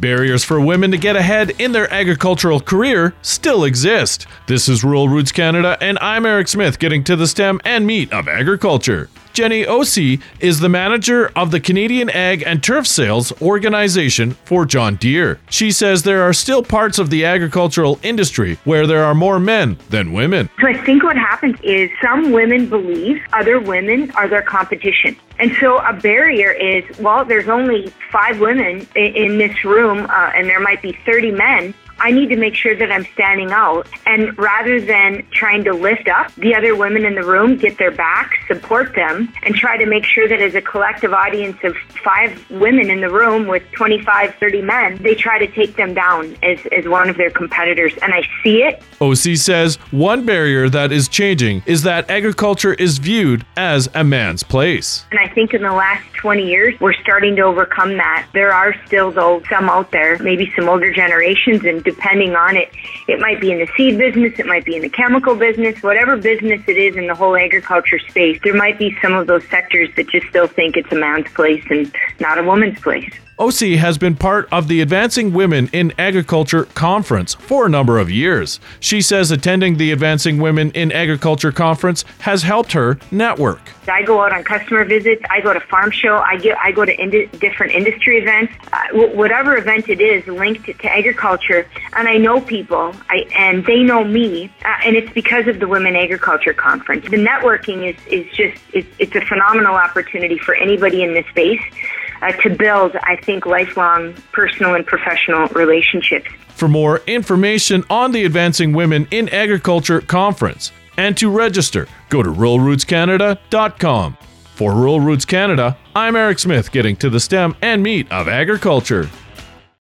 Barriers for women to get ahead in their agricultural career still exist. This is Rural Roots Canada, and I'm Eric Smith, getting to the stem and meat of agriculture. Jenny Osi is the manager of the Canadian Ag and Turf Sales Organization for John Deere. She says there are still parts of the agricultural industry where there are more men than women. So I think what happens is some women believe other women are their competition. And so a barrier is, well, there's only 5 women in this room, and there might be 30 men. I need to make sure that I'm standing out. And rather than trying to lift up the other women in the room, get their backs, support them, and try to make sure that as a collective audience of 5 women in the room with 25, 30 men, they try to take them down as one of their competitors. And I see it. OC says one barrier that is changing is that agriculture is viewed as a man's place. And I think in the last 20 years, we're starting to overcome that. There are still, though, some out there, maybe some older generations, and depending on it, it might be in the seed business, it might be in the chemical business, whatever business it is in the whole agriculture space, there might be some of those sectors that just still think it's a man's place and not a woman's place. OC has been part of the Advancing Women in Agriculture Conference for a number of years. She says attending the Advancing Women in Agriculture Conference has helped her network. I go out on customer visits, I go to farm show, I go to different industry events, whatever event it is linked to agriculture, and I know people, and they know me, and it's because of the Women Agriculture Conference. The networking is just a phenomenal opportunity for anybody in this space to build, I think, lifelong personal and professional relationships. For more information on the Advancing Women in Agriculture Conference and to register, go to ruralrootscanada.com. For Rural Roots Canada, I'm Eric Smith, getting to the stem and meat of agriculture.